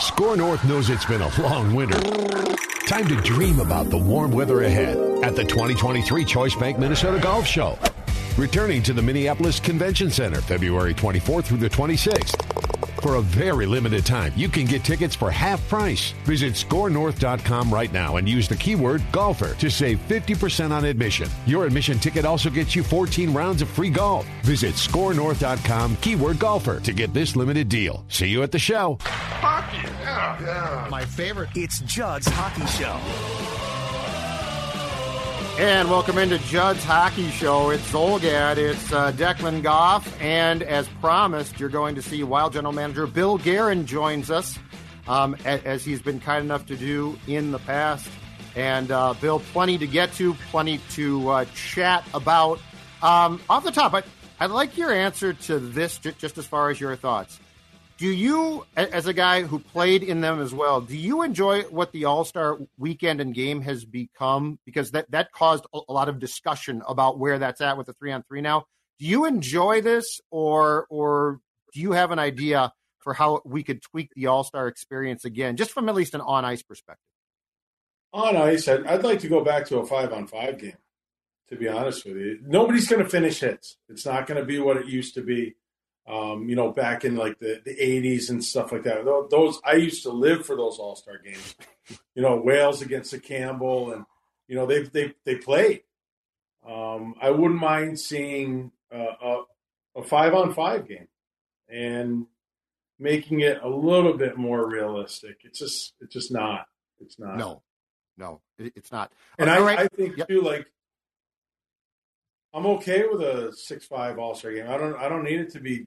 Score North knows it's been a long winter. Time to dream about the warm weather ahead at the 2023 Choice Bank Minnesota Golf Show. Returning to the Minneapolis Convention Center February 24th through the 26th. For a very limited time, you can get tickets for half price. Visit scorenorth.com right now and use the keyword golfer to save 50% on admission. Your admission ticket also gets you 14 rounds of free golf. Visit scorenorth.com, keyword golfer, to get this limited deal. See you at the show. Hockey, yeah. My favorite, it's Judd's Hockey Show. And welcome into Judd's Hockey Show. It's Zolgad, it's Declan Goff, and as promised, you're going to see Wild General Manager Bill Guerin joins us, as he's been kind enough to do in the past. And Bill, plenty to get to, plenty to chat about. Off the top, I'd like your answer to this, just as far as your thoughts. Do you, as a guy who played in them as well, do you enjoy what the All-Star weekend and game has become? Because that caused a lot of discussion about where that's at with the 3-on-3 now. Do you enjoy this, or do you have an idea for how we could tweak the All-Star experience again, just from at least an on-ice perspective? On ice, I'd like to go back to a 5-on-5 game, to be honest with you. Nobody's going to finish hits. It's not going to be what it used to be. Back in like the 80s and stuff like that. Those I used to live for those All-Star games. Wales against the Campbell, and they played. I wouldn't mind seeing a 5-on-5 game and making it a little bit more realistic. It's just not. It's not. No, it's not. And I think too, like, I'm okay with a 6-5 All-Star game. I don't need it to be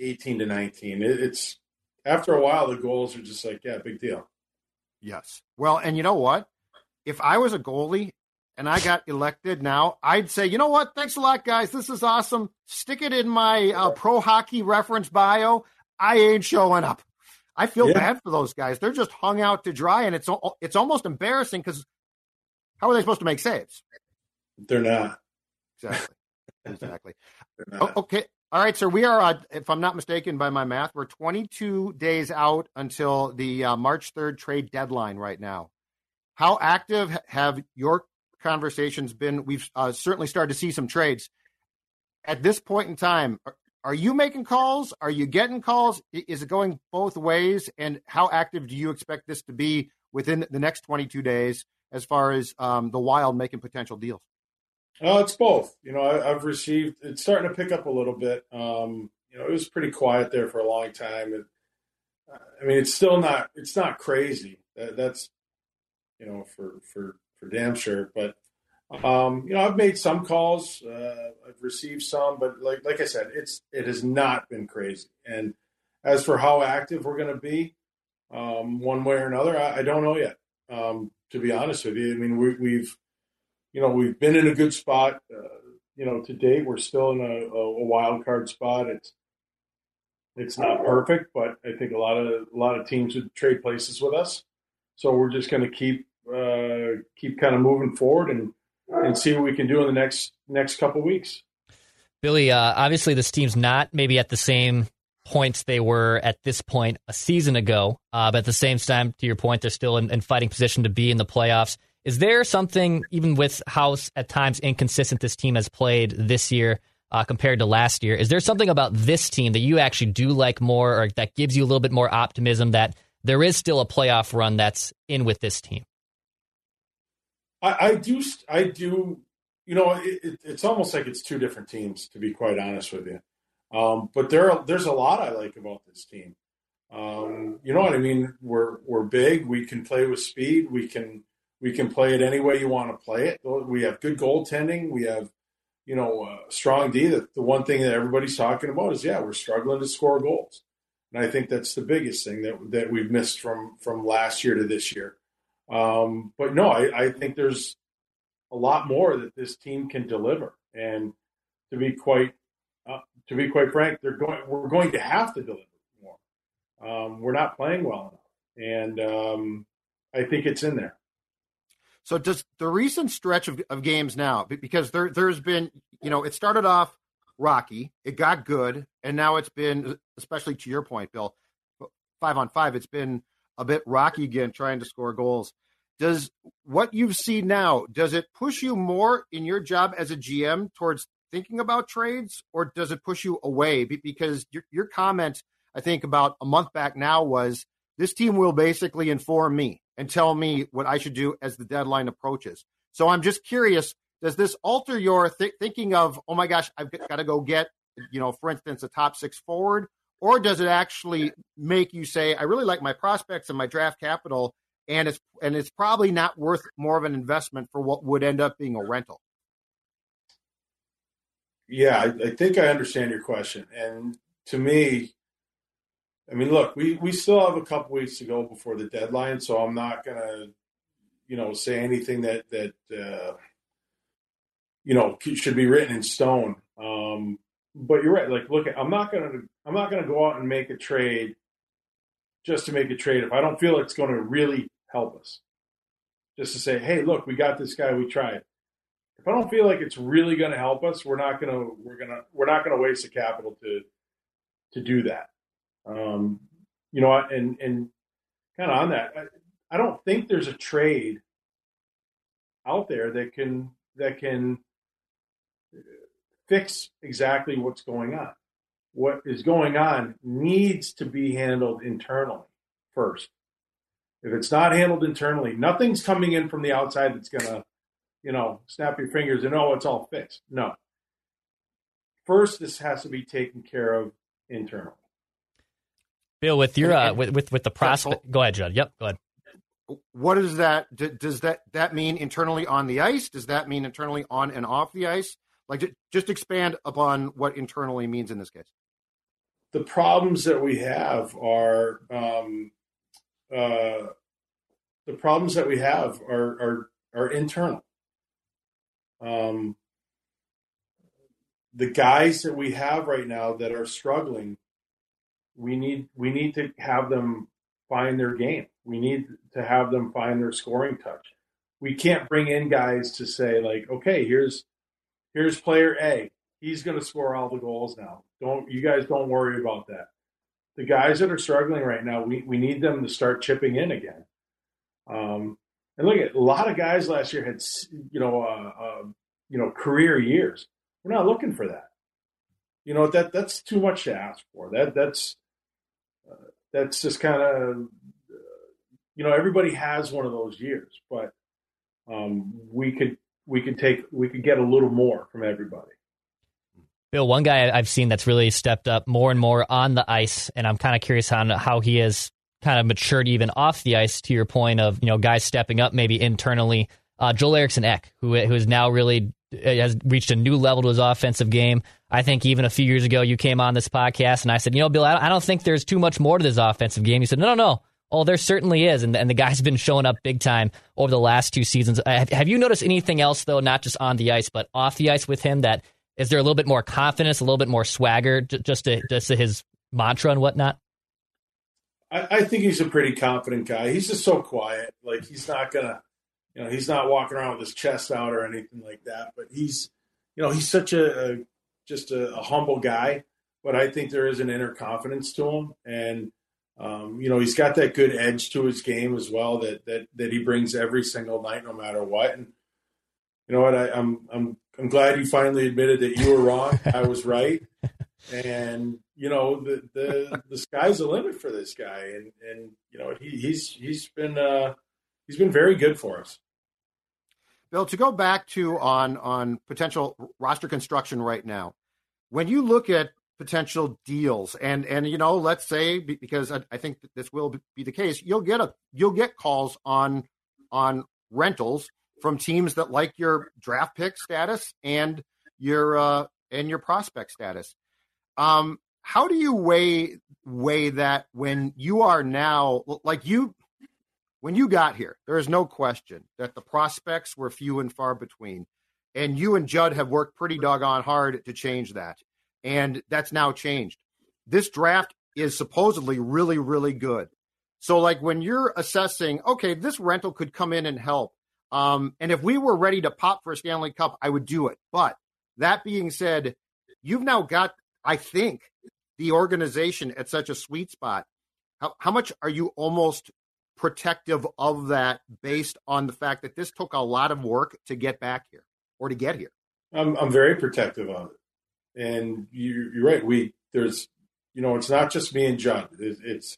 18-19. It's after a while, the goals are just like, yeah, big deal. Yes. Well, and you know what? If I was a goalie and I got elected now, I'd say, you know what? Thanks a lot, guys. This is awesome. Stick it in my pro hockey reference bio. I ain't showing up. I feel bad for those guys. They're just hung out to dry, and it's almost embarrassing because how are they supposed to make saves? They're not. Exactly. Okay. All right, sir. We are, if I'm not mistaken by my math, we're 22 days out until the March 3rd trade deadline right now. How active have your conversations been? We've certainly started to see some trades. At this point in time, are you making calls? Are you getting calls? Is it going both ways? And how active do you expect this to be within the next 22 days as far as the Wild making potential deals? It's both. I've received – it's starting to pick up a little bit. It was pretty quiet there for a long time. It's still not – it's not crazy. That's, for damn sure. But, I've made some calls. I've received some. But like I said, it has not been crazy. And as for how active we're going to be one way or another, I don't know yet, to be honest with you. We've – we've been in a good spot, to date. We're still in a wild card spot. It's not perfect, but I think a lot of teams would trade places with us. So we're just going to keep kind of moving forward and see what we can do in the next couple weeks. Billy, obviously this team's not maybe at the same points they were at this point a season ago, but at the same time, to your point, they're still in fighting position to be in the playoffs. Is there something, even with how at times inconsistent this team has played this year compared to last year, is there something about this team that you actually do like more, or that gives you a little bit more optimism that there is still a playoff run that's in with this team. I do. You know, it's almost like it's two different teams, to be quite honest with you. But there's a lot I like about this team. You know what I mean? We're big. We can play with speed. We can play it any way you want to play it. We have good goaltending. We have, you know, a strong D. The one thing that everybody's talking about is, yeah, we're struggling to score goals. And I think that's the biggest thing that we've missed from last year to this year. But no, I think there's a lot more that this team can deliver. And to be quite frank, we're going to have to deliver more. We're not playing well enough. And I think it's in there. So does the recent stretch of games now, because there's been, you know, it started off rocky, it got good, and now it's been, especially to your point, Bill, 5-on-5, it's been a bit rocky again trying to score goals. Does what you've seen now, does it push you more in your job as a GM towards thinking about trades, or does it push you away? Because your comment, I think, about a month back now was, this team will basically inform me and tell me what I should do as the deadline approaches. So I'm just curious, does this alter your thinking of, oh my gosh, I've got to go get, you know, for instance, a top six forward, or does it actually make you say, I really like my prospects and my draft capital, and it's probably not worth more of an investment for what would end up being a rental? Yeah, I think I understand your question. And to me, I mean, look, we still have a couple weeks to go before the deadline, so I'm not going to, you know, say anything that you know, should be written in stone. But you're right. Like, look, I'm not going to go out and make a trade just to make a trade if I don't feel it's going to really help us. Just to say, hey, look, we got this guy, we tried. If I don't feel like it's really going to help us, we're not going to waste the capital to do that. You know, and kind of on that, I don't think there's a trade out there that can fix exactly what's going on. What is going on needs to be handled internally first. If it's not handled internally, nothing's coming in from the outside that's going to, you know, snap your fingers and, oh, it's all fixed. No. First, this has to be taken care of internally. Bill, with your with the prospect, go ahead, Judd. Yep, go ahead. What is that? Does that mean internally on the ice? Does that mean internally on and off the ice? Like, just expand upon what internally means in this case. The problems that we have are are internal. The guys that we have right now that are struggling, we need to have them find their game. We need to have them find their scoring touch. We can't bring in guys to say, like, okay, here's player A. He's going to score all the goals now. You guys don't worry about that. The guys that are struggling right now, we need them to start chipping in again. And look, at a lot of guys last year had, you know, career years. We're not looking for that. You know, that's too much to ask for. That's just kind of, you know, everybody has one of those years, but we could get a little more from everybody. Bill, one guy I've seen that's really stepped up more and more on the ice, and I'm kind of curious on how he has kind of matured even off the ice. To your point of, you know, guys stepping up maybe internally, Joel Eriksson Ek, who is now really has reached a new level to his offensive game. I think even a few years ago, you came on this podcast and I said, you know, Bill, I don't think there's too much more to this offensive game. You said, no. Oh, there certainly is. And the guy's been showing up big time over the last two seasons. Have you noticed anything else, though, not just on the ice, but off the ice with him? That is there a little bit more confidence, a little bit more swagger, just to his mantra and whatnot? I think he's a pretty confident guy. He's just so quiet. Like, he's not going to, you know, he's not walking around with his chest out or anything like that, but he's, you know, he's such a humble guy, but I think there is an inner confidence to him. And, you know, he's got that good edge to his game as well that he brings every single night, no matter what. And you know what, I'm glad you finally admitted that you were wrong. I was right. And, you know, the sky's the limit for this guy. And you know, he's been very good for us. Bill, to go back to on potential roster construction right now, when you look at potential deals and you know, let's say, because I think this will be the case, you'll get calls on rentals from teams that like your draft pick status and your prospect status. How do you weigh that when you are now, like, you, when you got here, there is no question that the prospects were few and far between, and you and Judd have worked pretty doggone hard to change that. And that's now changed. This draft is supposedly really, really good. So, like, when you're assessing, okay, this rental could come in and help. And if we were ready to pop for a Stanley Cup, I would do it. But that being said, you've now got, I think, the organization at such a sweet spot. How much are you almost protective of that based on the fact that this took a lot of work to get back here or to get here? I'm very protective of it. And you're right. There's, you know, it's not just me and John. It's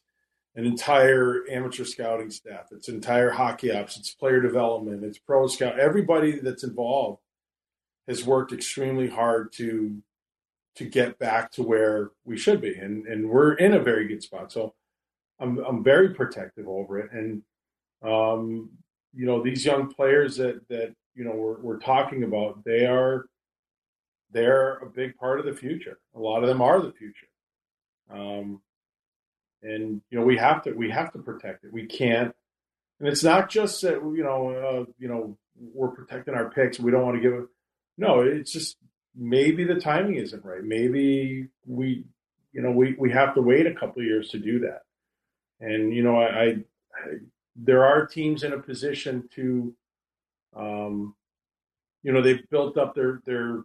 an entire amateur scouting staff. It's entire hockey ops. It's player development. It's pro scout. Everybody that's involved has worked extremely hard to get back to where we should be. And we're in a very good spot. So I'm very protective over it. And, you know, these young players that you know, we're talking about, they're a big part of the future. A lot of them are the future. And, you know, we have to protect it. We can't. And it's not just that, you know, we're protecting our picks. We don't want to give it. No, it's just maybe the timing isn't right. Maybe we have to wait a couple of years to do that. And, you know, there are teams in a position to, you know, they've built up their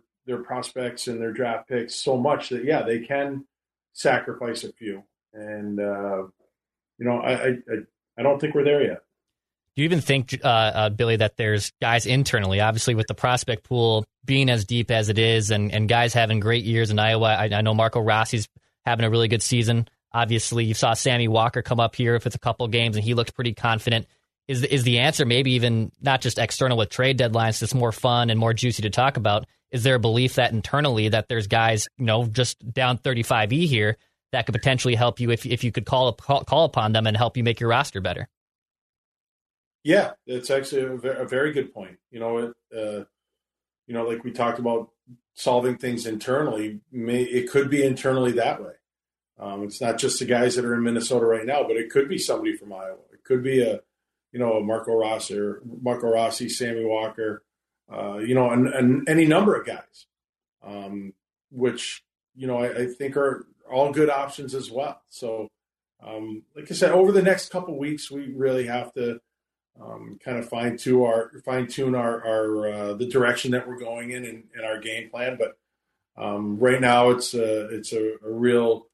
prospects and their draft picks so much that, yeah, they can sacrifice a few. And, you know, I don't think we're there yet. Do you even think, Billy, that there's guys internally, obviously with the prospect pool being as deep as it is and guys having great years in Iowa? I know Marco Rossi's having a really good season. Obviously, you saw Sammy Walker come up here with a couple games and he looked pretty confident. Is the answer maybe even not just external with trade deadlines, just more fun and more juicy to talk about? Is there a belief that internally that there's guys, you know, just down 35E here that could potentially help you if you could call upon them and help you make your roster better? Yeah, it's actually a very good point. You know, you know, like we talked about solving things internally, it could be internally that way. It's not just the guys that are in Minnesota right now, but it could be somebody from Iowa. It could be a Marco Rossi, Sammy Walker, you know, and any number of guys, which, you know, I think are all good options as well. So, like I said, over the next couple of weeks, we really have to kind of fine tune our the direction that we're going in and our game plan. But right now, it's a real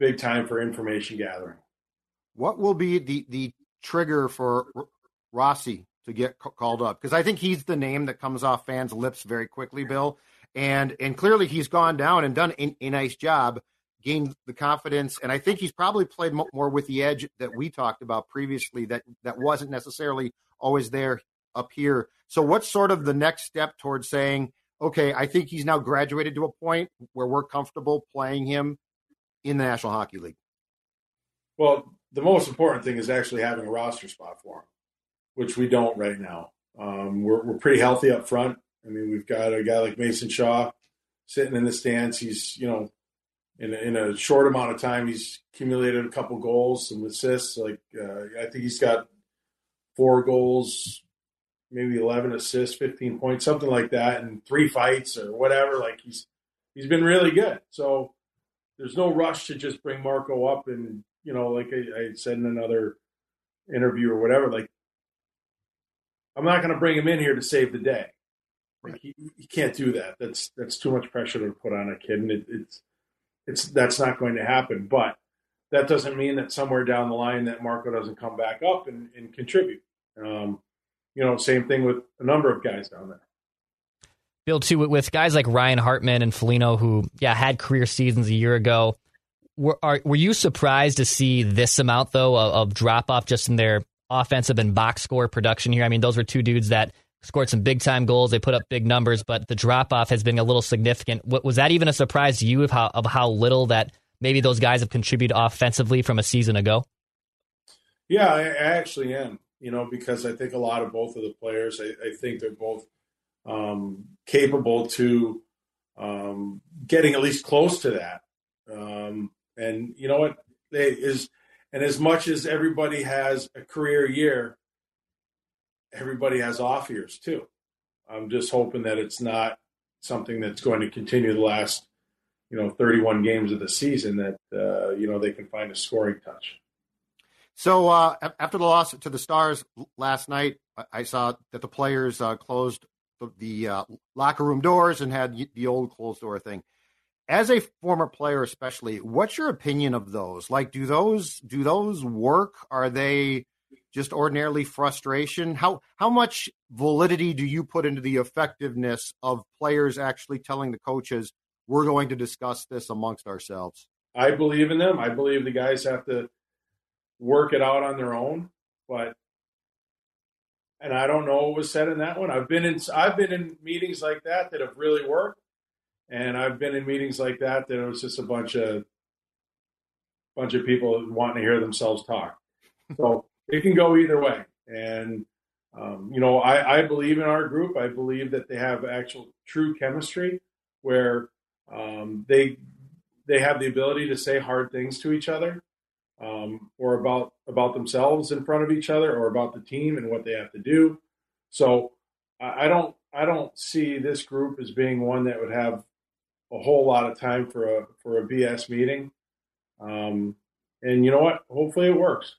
big time for information gathering. What will be the trigger for Rossi to get called up? Because I think he's the name that comes off fans' lips very quickly, Bill. And clearly he's gone down and done a nice job, gained the confidence. And I think he's probably played more with the edge that we talked about previously that wasn't necessarily always there up here. So what's sort of the next step towards saying, okay, I think he's now graduated to a point where we're comfortable playing him in the National Hockey League? Well, the most important thing is actually having a roster spot for him, which we don't right now. We're pretty healthy up front. I mean, we've got a guy like Mason Shaw sitting in the stands. He's, you know, in a short amount of time, he's accumulated a couple goals, some assists. Like, I think he's got 4 goals, maybe 11 assists, 15 points, something like that, and 3 fights or whatever. Like, he's been really good. So there's no rush to just bring Marco up and, you know, like I said in another interview or whatever, like, I'm not going to bring him in here to save the day. Like, he can't do that. That's too much pressure to put on a kid, and it's that's not going to happen. But that doesn't mean that somewhere down the line that Marco doesn't come back up and contribute. You know, same thing with a number of guys down there. Bill, too, with guys like Ryan Hartman and Foligno, who had career seasons a year ago. Were you surprised to see this amount, though, of drop-off just in their offensive and box score production here? I mean, those were two dudes that scored some big-time goals. They put up big numbers, but the drop-off has been a little significant. Was that even a surprise to you of how little that maybe those guys have contributed offensively from a season ago? Yeah, I actually am, because I think a lot of both of the players, I think they're both capable to getting at least close to that. And you know what, as much as everybody has a career year, everybody has off years too. I'm just hoping that it's not something that's going to continue the last, 31 games of the season, that, they can find a scoring touch. So after the loss to the Stars last night, I saw that the players closed the locker room doors and had the old closed door thing. As a former player, especially, what's your opinion of those? Like, do those work? Are they just ordinarily frustration? How much validity do you put into the effectiveness of players actually telling the coaches, we're going to discuss this amongst ourselves? I believe in them. I believe the guys have to work it out on their own, and I don't know what was said in that one. I've been in meetings like that have really worked. And I've been in meetings like that it was just a bunch of people wanting to hear themselves talk. So it can go either way. And, I believe in our group. I believe that they have actual true chemistry where they have the ability to say hard things to each other or about themselves in front of each other or about the team and what they have to do. So I don't see this group as being one that would have a whole lot of time for a BS meeting. And you know what? Hopefully it works.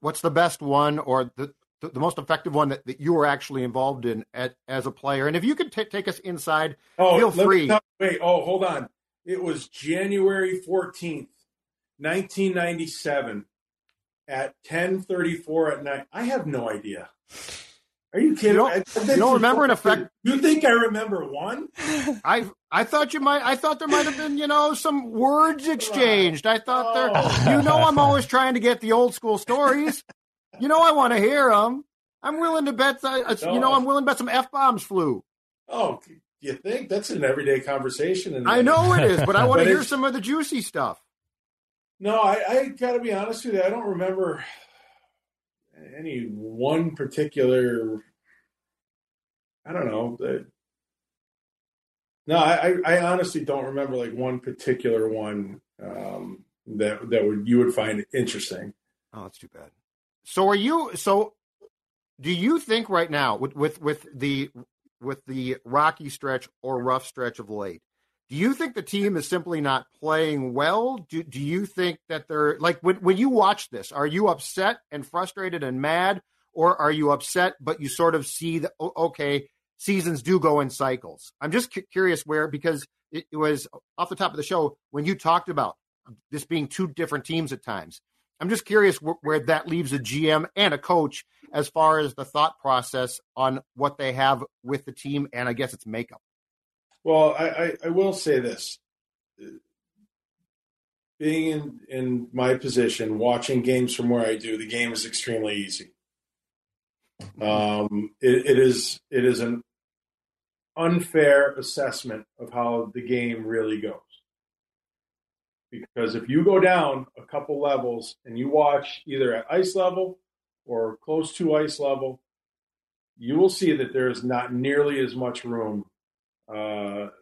What's the best one or the most effective one that you were actually involved in as a player? And if you could take us inside, feel free. Hold on. It was January 14th, 1997 at 10:34 at night. I have no idea. Are you kidding? You don't remember an effect? You think I remember one? I thought you might. I thought there might have been, some words exchanged. I thought there. I'm always trying to get the old school stories. I want to hear them. I'm willing to bet. I'm willing to bet some F-bombs flew. Oh, you think that's an everyday conversation? I know it is, but I want to hear some of the juicy stuff. No, I got to be honest with you. I don't remember any one particular, I don't know. No, I honestly don't remember like one particular one that you would find interesting. Oh, that's too bad. So do you think right now with the rocky stretch or rough stretch of late, do you think the team is simply not playing well? Do you think that they're – like when you watch this, are you upset and frustrated and mad, or are you upset but you sort of see that, okay, seasons do go in cycles? I'm just curious where, because it was off the top of the show when you talked about this being two different teams at times. I'm just curious where that leaves a GM and a coach as far as the thought process on what they have with the team and I guess its makeup. Well, I will say this. Being in my position, watching games from where I do, the game is extremely easy. It is an unfair assessment of how the game really goes. Because if you go down a couple levels and you watch either at ice level or close to ice level, you will see that there is not nearly as much room as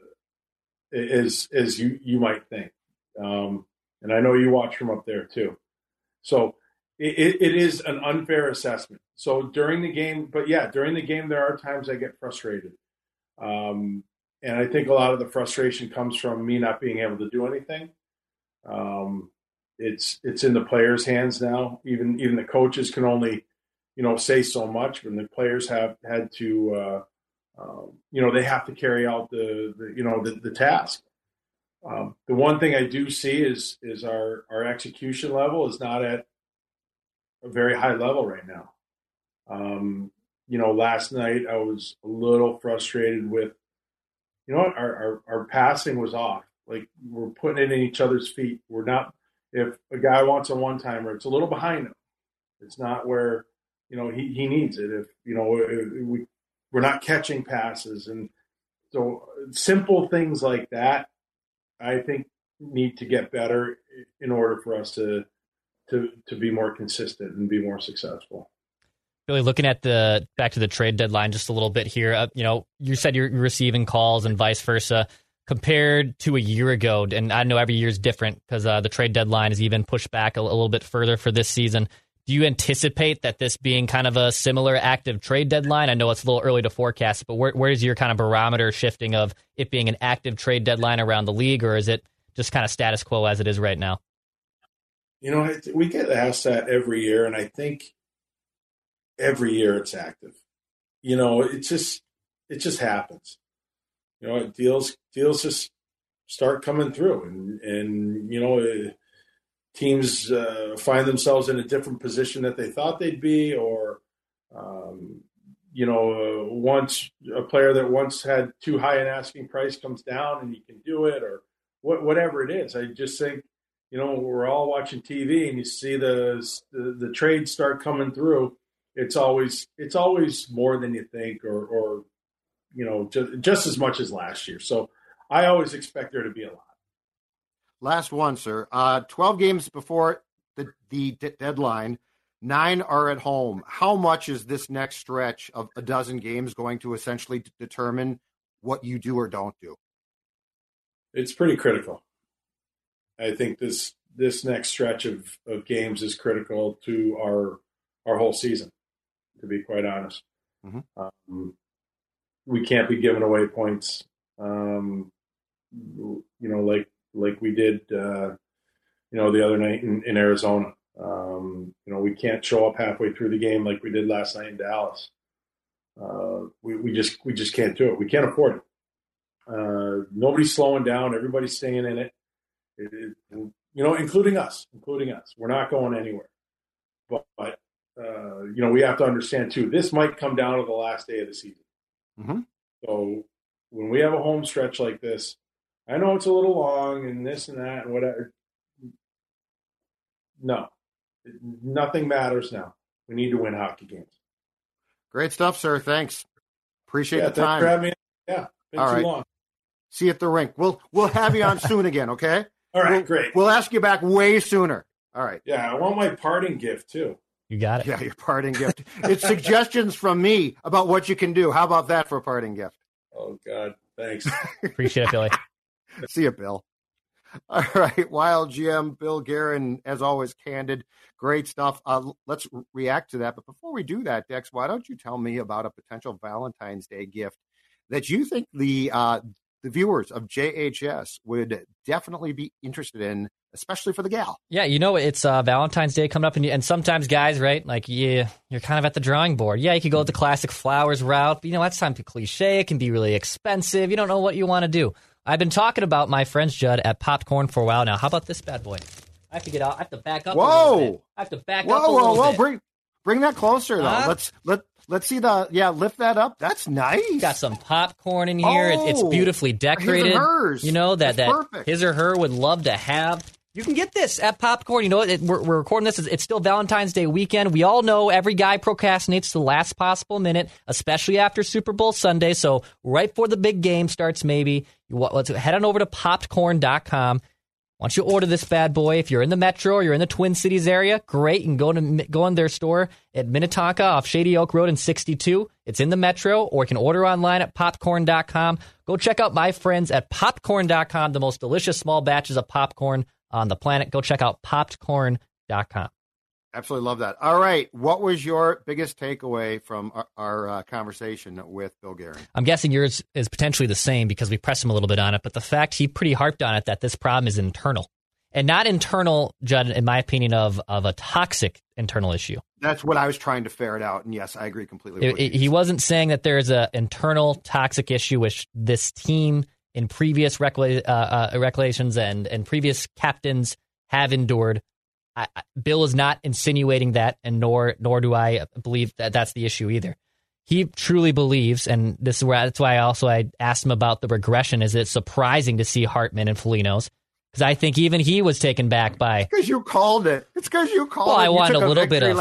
you might think. And I know you watch from up there too. So it is an unfair assessment. So during the game, there are times I get frustrated. And I think a lot of the frustration comes from me not being able to do anything. It's in the players' hands now. Even the coaches can only, say so much when the players have had to, they have to carry out the task. The one thing I do see is our execution level is not at a very high level right now. Last night I was a little frustrated with, our passing was off. Like, we're putting it in each other's feet. We're not, if a guy wants a one-timer, it's a little behind him. It's not where, you know, he needs it. If, you know, we're not catching passes. And so simple things like that, I think, need to get better in order for us to be more consistent and be more successful. Really looking at the back to the trade deadline just a little bit here. You know, you said you're receiving calls and vice versa compared to a year ago. And I know every year is different because the trade deadline is even pushed back a little bit further for this season. Do you anticipate that this being kind of a similar active trade deadline? I know it's a little early to forecast, but where is your kind of barometer shifting of it being an active trade deadline around the league, or is it just kind of status quo as it is right now? You know, we get asked that every year, and I think every year it's active. You know, it just happens. You know, deals just start coming through, and you know, teams find themselves in a different position that they thought they'd be, or you know, once a player that once had too high an asking price comes down and you can do it, or whatever it is. I just think, you know, we're all watching TV and you see the trades start coming through. It's always more than you think, or you know, just as much as last year. So I always expect there to be a lot. Last one, sir. 12 games before the deadline, 9 are at home. How much is this next stretch of a dozen games going to essentially determine what you do or don't do? It's pretty critical. I think this next stretch of games is critical to our whole season, to be quite honest. Mm-hmm. We can't be giving away points, you know, like we did, you know, the other night in Arizona. You know, we can't show up halfway through the game like we did last night in Dallas. We just can't do it. We can't afford it. Nobody's slowing down. Everybody's staying in it. You know, including us. We're not going anywhere. But you know, we have to understand, too, this might come down to the last day of the season. Mm-hmm. So when we have a home stretch like this, I know it's a little long and this and that and whatever. No, nothing matters now. We need to win hockey games. Great stuff, sir. Thanks. Appreciate the time. Thanks for having me. Yeah, been too long. See you at the rink. We'll have you on soon again, okay? All right, great. We'll ask you back way sooner. All right. Yeah, I want my parting gift, too. You got it. Yeah, your parting gift. It's suggestions from me about what you can do. How about that for a parting gift? Oh, God. Thanks. Appreciate it, Billy. See you, Bill. All right. Wild GM Bill Guerin, as always, candid. Great stuff. Let's react to that. But before we do that, Dex, why don't you tell me about a potential Valentine's Day gift that you think the viewers of JHS would definitely be interested in, especially for the gal? Yeah, you know, it's Valentine's Day coming up, and sometimes guys, right, like, yeah, you're kind of at the drawing board. Yeah, you could go with the classic flowers route, but, you know, that's time to cliche. It can be really expensive. You don't know what you want to do. I've been talking about my friends, Judd, at Popcorn for a while now. How about this bad boy? I have to get out. I have to back up a little bit. I have to back up a little bit. Bring that closer, though. Let's see lift that up. That's nice. Got some popcorn in here. Oh, it's beautifully decorated. His or hers. You know, that's perfect. His or her would love to have. You can get this at Popcorn. You know, we're recording this. It's still Valentine's Day weekend. We all know every guy procrastinates to the last possible minute, especially after Super Bowl Sunday. So right before the big game starts, maybe, let's head on over to Popcorn.com. Once you order this bad boy, if you're in the Metro or you're in the Twin Cities area, great. You can go in their store at Minnetonka off Shady Oak Road in 62. It's in the Metro, or you can order online at Popcorn.com. Go check out my friends at Popcorn.com, the most delicious small batches of popcorn on the planet. Go check out Popcorn.com. Absolutely love that. All right. What was your biggest takeaway from our conversation with Bill Guerin? I'm guessing yours is potentially the same because we pressed him a little bit on it, but the fact he pretty harped on it that this problem is internal. And not internal, Judd, in my opinion, of a toxic internal issue. That's what I was trying to ferret out, and yes, I agree completely with you. He wasn't saying that there's an internal toxic issue, which this team in previous recollections and previous captains have endured. Bill is not insinuating that, and nor do I believe that that's the issue either. he truly believes, and this is where that's why I asked him about the regression. Is it surprising to see Hartman and Foligno's? Because I think even he was taken back by. It's because you called it. Well, I want a little bit of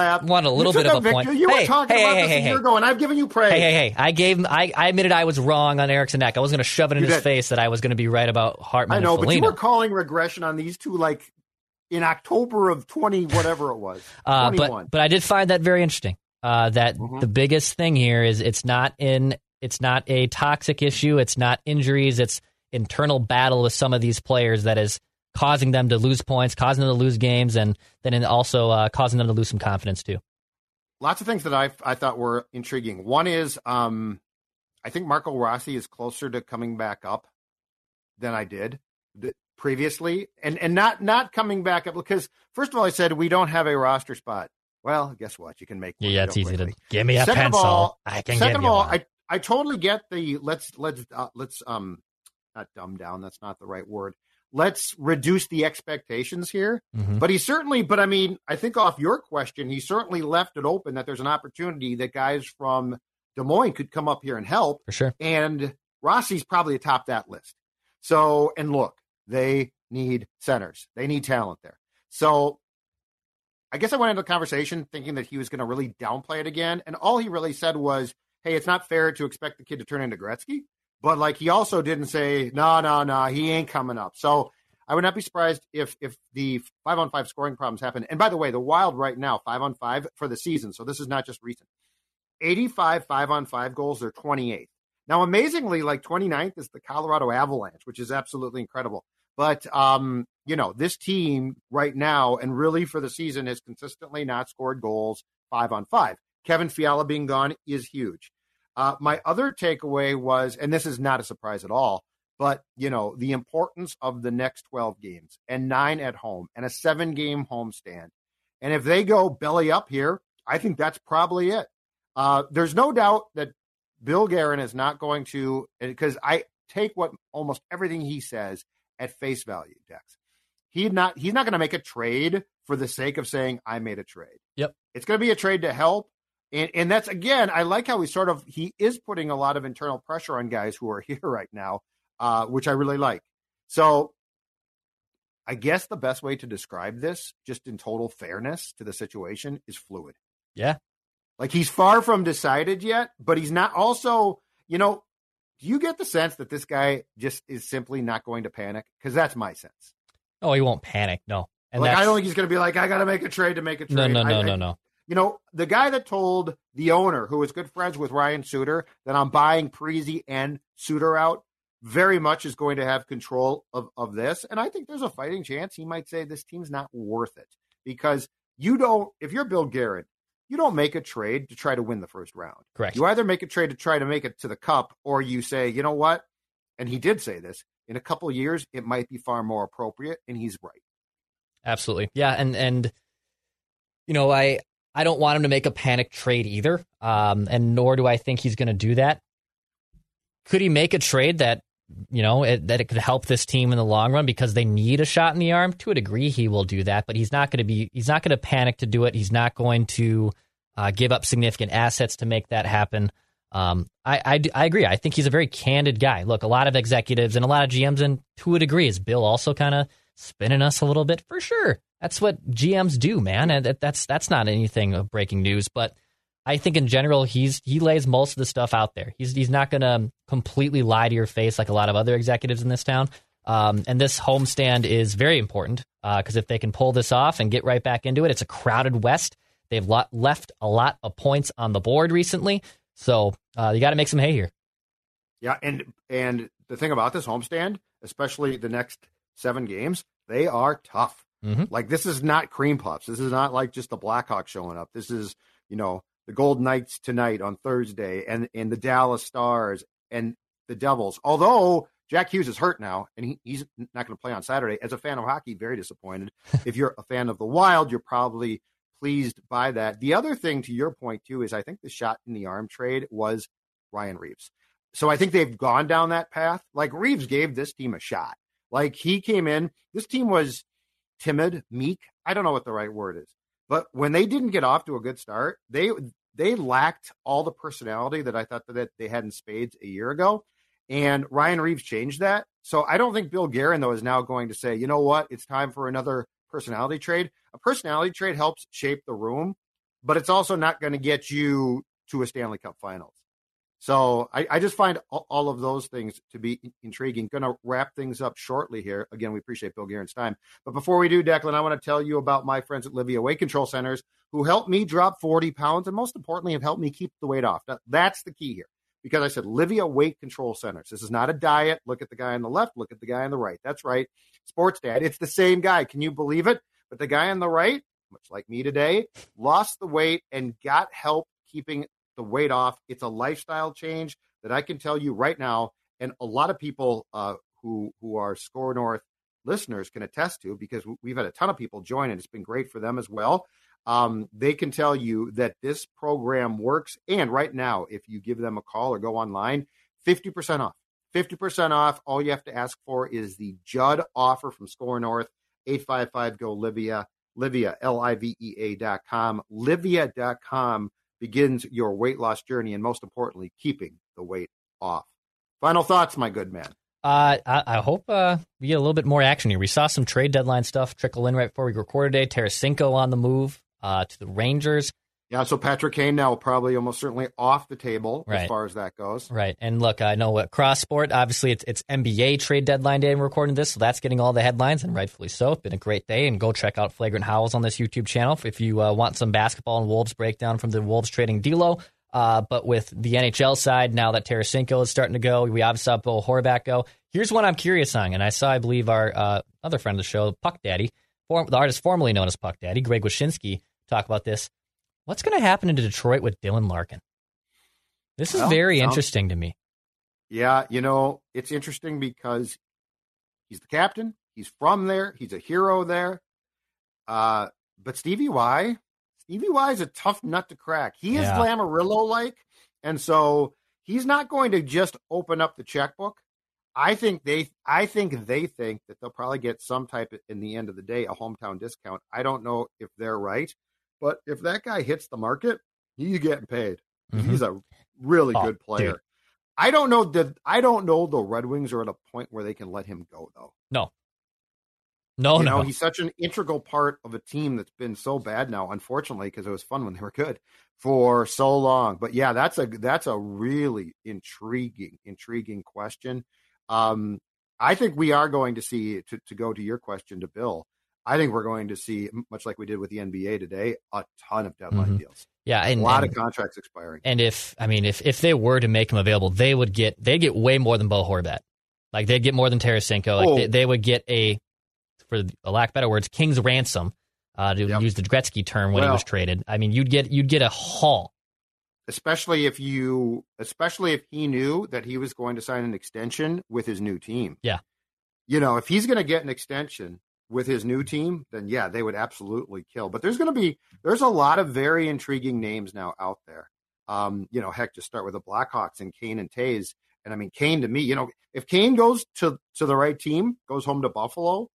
a point. You were talking about this a year ago, and I've given you praise. I admitted I was wrong on Eriksson Ek. I was going to shove it in his face that I was going to be right about Hartman. I know, and but you were calling regression on these two like in October of 20 whatever it was. 21. But I did find that very interesting. The biggest thing here is it's not a toxic issue. It's not injuries. It's internal battle with some of these players that is causing them to lose points, causing them to lose games, and then also causing them to lose some confidence too. Lots of things that I thought were intriguing. One is I think Marco Rossi is closer to coming back up than I did previously, and not coming back up because first of all I said we don't have a roster spot. Well, guess what? You can make one. Yeah, it's easy to give me a pencil. I totally get the let's not dumb down. That's not the right word. Let's reduce the expectations here. Mm-hmm. But he certainly. But I mean, I think off your question, he certainly left it open that there's an opportunity that guys from Des Moines could come up here and help. For sure. And Rossi's probably atop that list. So, and look, they need centers. They need talent there. So. I guess I went into the conversation thinking that he was going to really downplay it again. And all he really said was, hey, it's not fair to expect the kid to turn into Gretzky. But, like, he also didn't say, no, he ain't coming up. So I would not be surprised if the 5-on-5 scoring problems happen. And, by the way, the Wild right now, 5-on-5 for the season. So this is not just recent. 85 5-on-5 goals, they're 28th. Now, amazingly, like 29th is the Colorado Avalanche, which is absolutely incredible. But, this team right now and really for the season has consistently not scored goals 5-on-5. Kevin Fiala being gone is huge. My other takeaway was, and this is not a surprise at all, but, the importance of the next 12 games and 9 at home and a 7-game homestand. And if they go belly up here, I think that's probably it. There's no doubt that Bill Guerin is not going to, because I take what almost everything he says at face value, Dex. He's not going to make a trade for the sake of saying I made a trade. Yep. It's going to be a trade to help. And that's, again, I like how he is putting a lot of internal pressure on guys who are here right now, which I really like. So I guess the best way to describe this, just in total fairness to the situation, is fluid. Yeah. Like he's far from decided yet, but he's not also, do you get the sense that this guy just is simply not going to panic? Because that's my sense. Oh, he won't panic. No. And I don't think he's going to be like, I got to make a trade to make a trade. No. The guy that told the owner, who is good friends with Ryan Suter, that I'm buying Parisi and Suter out, very much is going to have control of this. And I think there's a fighting chance he might say this team's not worth it. Because if you're Bill Guerin, you don't make a trade to try to win the first round. Correct. You either make a trade to try to make it to the cup, or you say, you know what? And he did say this, in a couple of years, it might be far more appropriate. And he's right. Absolutely. Yeah. And I don't want him to make a panic trade either. And nor do I think he's going to do that. Could he make a trade that, that it could help this team in the long run because they need a shot in the arm? To a degree, he will do that, but he's not going to panic to do it. He's not going to give up significant assets to make that happen. I agree. I think he's a very candid guy. Look, a lot of executives and a lot of GMs, and to a degree, is Bill also kind of spinning us a little bit? For sure. That's what GMs do, man. And that's not anything of breaking news, but I think in general, he lays most of the stuff out there. He's not going to completely lie to your face like a lot of other executives in this town. And this homestand is very important because if they can pull this off and get right back into it, it's a crowded West. They've left a lot of points on the board recently. So you got to make some hay here. Yeah, and the thing about this homestand, especially the next 7 games, they are tough. Mm-hmm. Like, this is not cream puffs. This is not like just the Blackhawks showing up. This is, the Golden Knights tonight on Thursday and the Dallas Stars and the Devils. Although Jack Hughes is hurt now, and he's not going to play on Saturday. As a fan of hockey, very disappointed. If you're a fan of the Wild, you're probably – pleased by that. The other thing to your point too is I think the shot in the arm trade was Ryan Reeves. So I think they've gone down that path. Like Reeves gave this team a shot. Like he came in, this team was timid, meek. I don't know what the right word is, but when they didn't get off to a good start, they they lacked all the personality that I thought that they had in spades a year ago. And Ryan Reeves changed that. So I don't think Bill Guerin, though, is now going to say, you know what, it's time for another personality trade. A personality trade helps shape the room, but it's also not going to get you to a Stanley Cup Finals. So I just find all of those things to be intriguing. Going to wrap things up shortly here. Again, we appreciate Bill Guerin's time. But before we do, Declan, I want to tell you about my friends at Livia Weight Control Centers, who helped me drop 40 pounds and, most importantly, have helped me keep the weight off. Now, that's the key here, because I said Livia Weight Control Centers. This is not a diet. Look at the guy on the left. Look at the guy on the right. That's right. Sports Dad. It's the same guy. Can you believe it? But the guy on the right, much like me today, lost the weight and got help keeping the weight off. It's a lifestyle change that I can tell you right now, and a lot of people who are Score North listeners can attest to, because we've had a ton of people join, and it's been great for them as well. They can tell you that this program works, and right now, if you give them a call or go online, 50% off. 50% off. All you have to ask for is the Judd offer from Score North, 855-GO-LIVIA, Livia, Livea.com, Livia.com. begins your weight loss journey, and most importantly, keeping the weight off. Final thoughts, my good man. I hope we get a little bit more action here. We saw some trade deadline stuff trickle in right before we recorded today. Tarasenko on the move to the Rangers. Yeah, so Patrick Kane now probably almost certainly off the table as far as that goes. Right, and look, I know what cross-sport, obviously it's NBA trade deadline day and we're recording this, so that's getting all the headlines, and rightfully so. It's been a great day, and go check out Flagrant Howls on this YouTube channel if you want some basketball and Wolves breakdown from the Wolves trading D'Lo. But with the NHL side, now that Tarasenko is starting to go, we obviously saw Bo Horvat go. Here's one I'm curious on, and I saw, I believe, our other friend of the show, Puck Daddy, the artist formerly known as Puck Daddy, Greg Wyshynski, talk about this. What's going to happen in Detroit with Dylan Larkin? This is very interesting to me. Yeah, you know, it's interesting because he's the captain. He's from there. He's a hero there. But Stevie Y is a tough nut to crack. He is Lamarillo-like, and so he's not going to just open up the checkbook. I think they think that they'll probably get some type of, in the end of the day, a hometown discount. I don't know if they're right. But if that guy hits the market, he's getting paid. Mm-hmm. He's a really good player. Dude. I don't know the Red Wings are at a point where they can let him go, though. No. He's such an integral part of a team that's been so bad now, unfortunately, because it was fun when they were good for so long. But yeah, that's a really intriguing question. I think we are going to see, to go to your question to Bill, I think we're going to see, much like we did with the NBA today, a ton of deadline deals. Yeah, and a lot of contracts expiring. And if they were to make him available, they'd get way more than Bo Horvat. Like, they'd get more than Tarasenko. Like they would get a, for a lack of better words, king's ransom. To use the Gretzky term when he was traded. I mean, you'd get a haul. Especially if he knew that he was going to sign an extension with his new team. Yeah, you know, if he's going to get an extension with his new team, then yeah, they would absolutely kill. But there's a lot of very intriguing names now out there. You know, heck, just start with the Blackhawks and Kane and Taze. And I mean, Kane to me, you know, if Kane goes to the right team, goes home to Buffalo,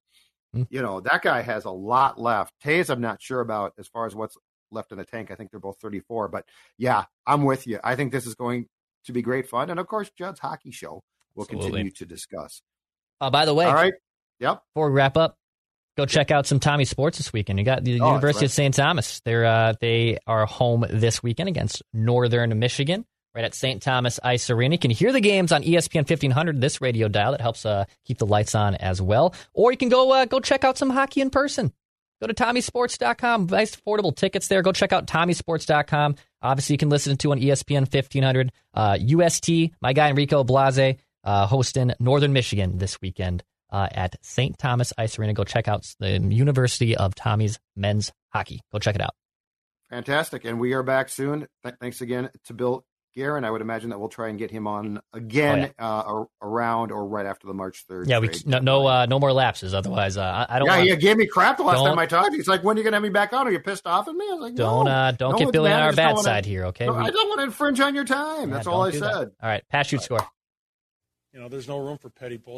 you know, that guy has a lot left. Taze, I'm not sure about as far as what's left in the tank. I think they're both 34, but yeah, I'm with you. I think this is going to be great fun. And of course, Judd's Hockey Show will continue to discuss. By the way, all right. Yep. Before we wrap up, go check out some Tommy Sports this weekend. You got the University of St. Thomas. They are home this weekend against Northern Michigan, right at St. Thomas Ice Arena. You can hear the games on ESPN 1500, this radio dial that helps keep the lights on as well. Or you can go check out some hockey in person. Go to TommySports.com. Nice affordable tickets there. Go check out TommySports.com. Obviously, you can listen to on ESPN 1500. UST, my guy Enrico Blase, hosting Northern Michigan this weekend. At St. Thomas Ice Arena. Go check out the University of Tommy's men's hockey. Go check it out. Fantastic. And we are back soon. Thanks again to Bill Guerin. I would imagine that we'll try and get him on again around or right after the March 3rd. Yeah, no more lapses. Otherwise, I don't want to. Yeah, he gave me crap the last time I talked. He's like, when are you going to have me back on? Are you pissed off at me? I was like, Don't get Billy on our bad side here, okay? No, I don't want to infringe on your time. That's all I said. All right, pass, shoot, score. You know, there's no room for petty bull.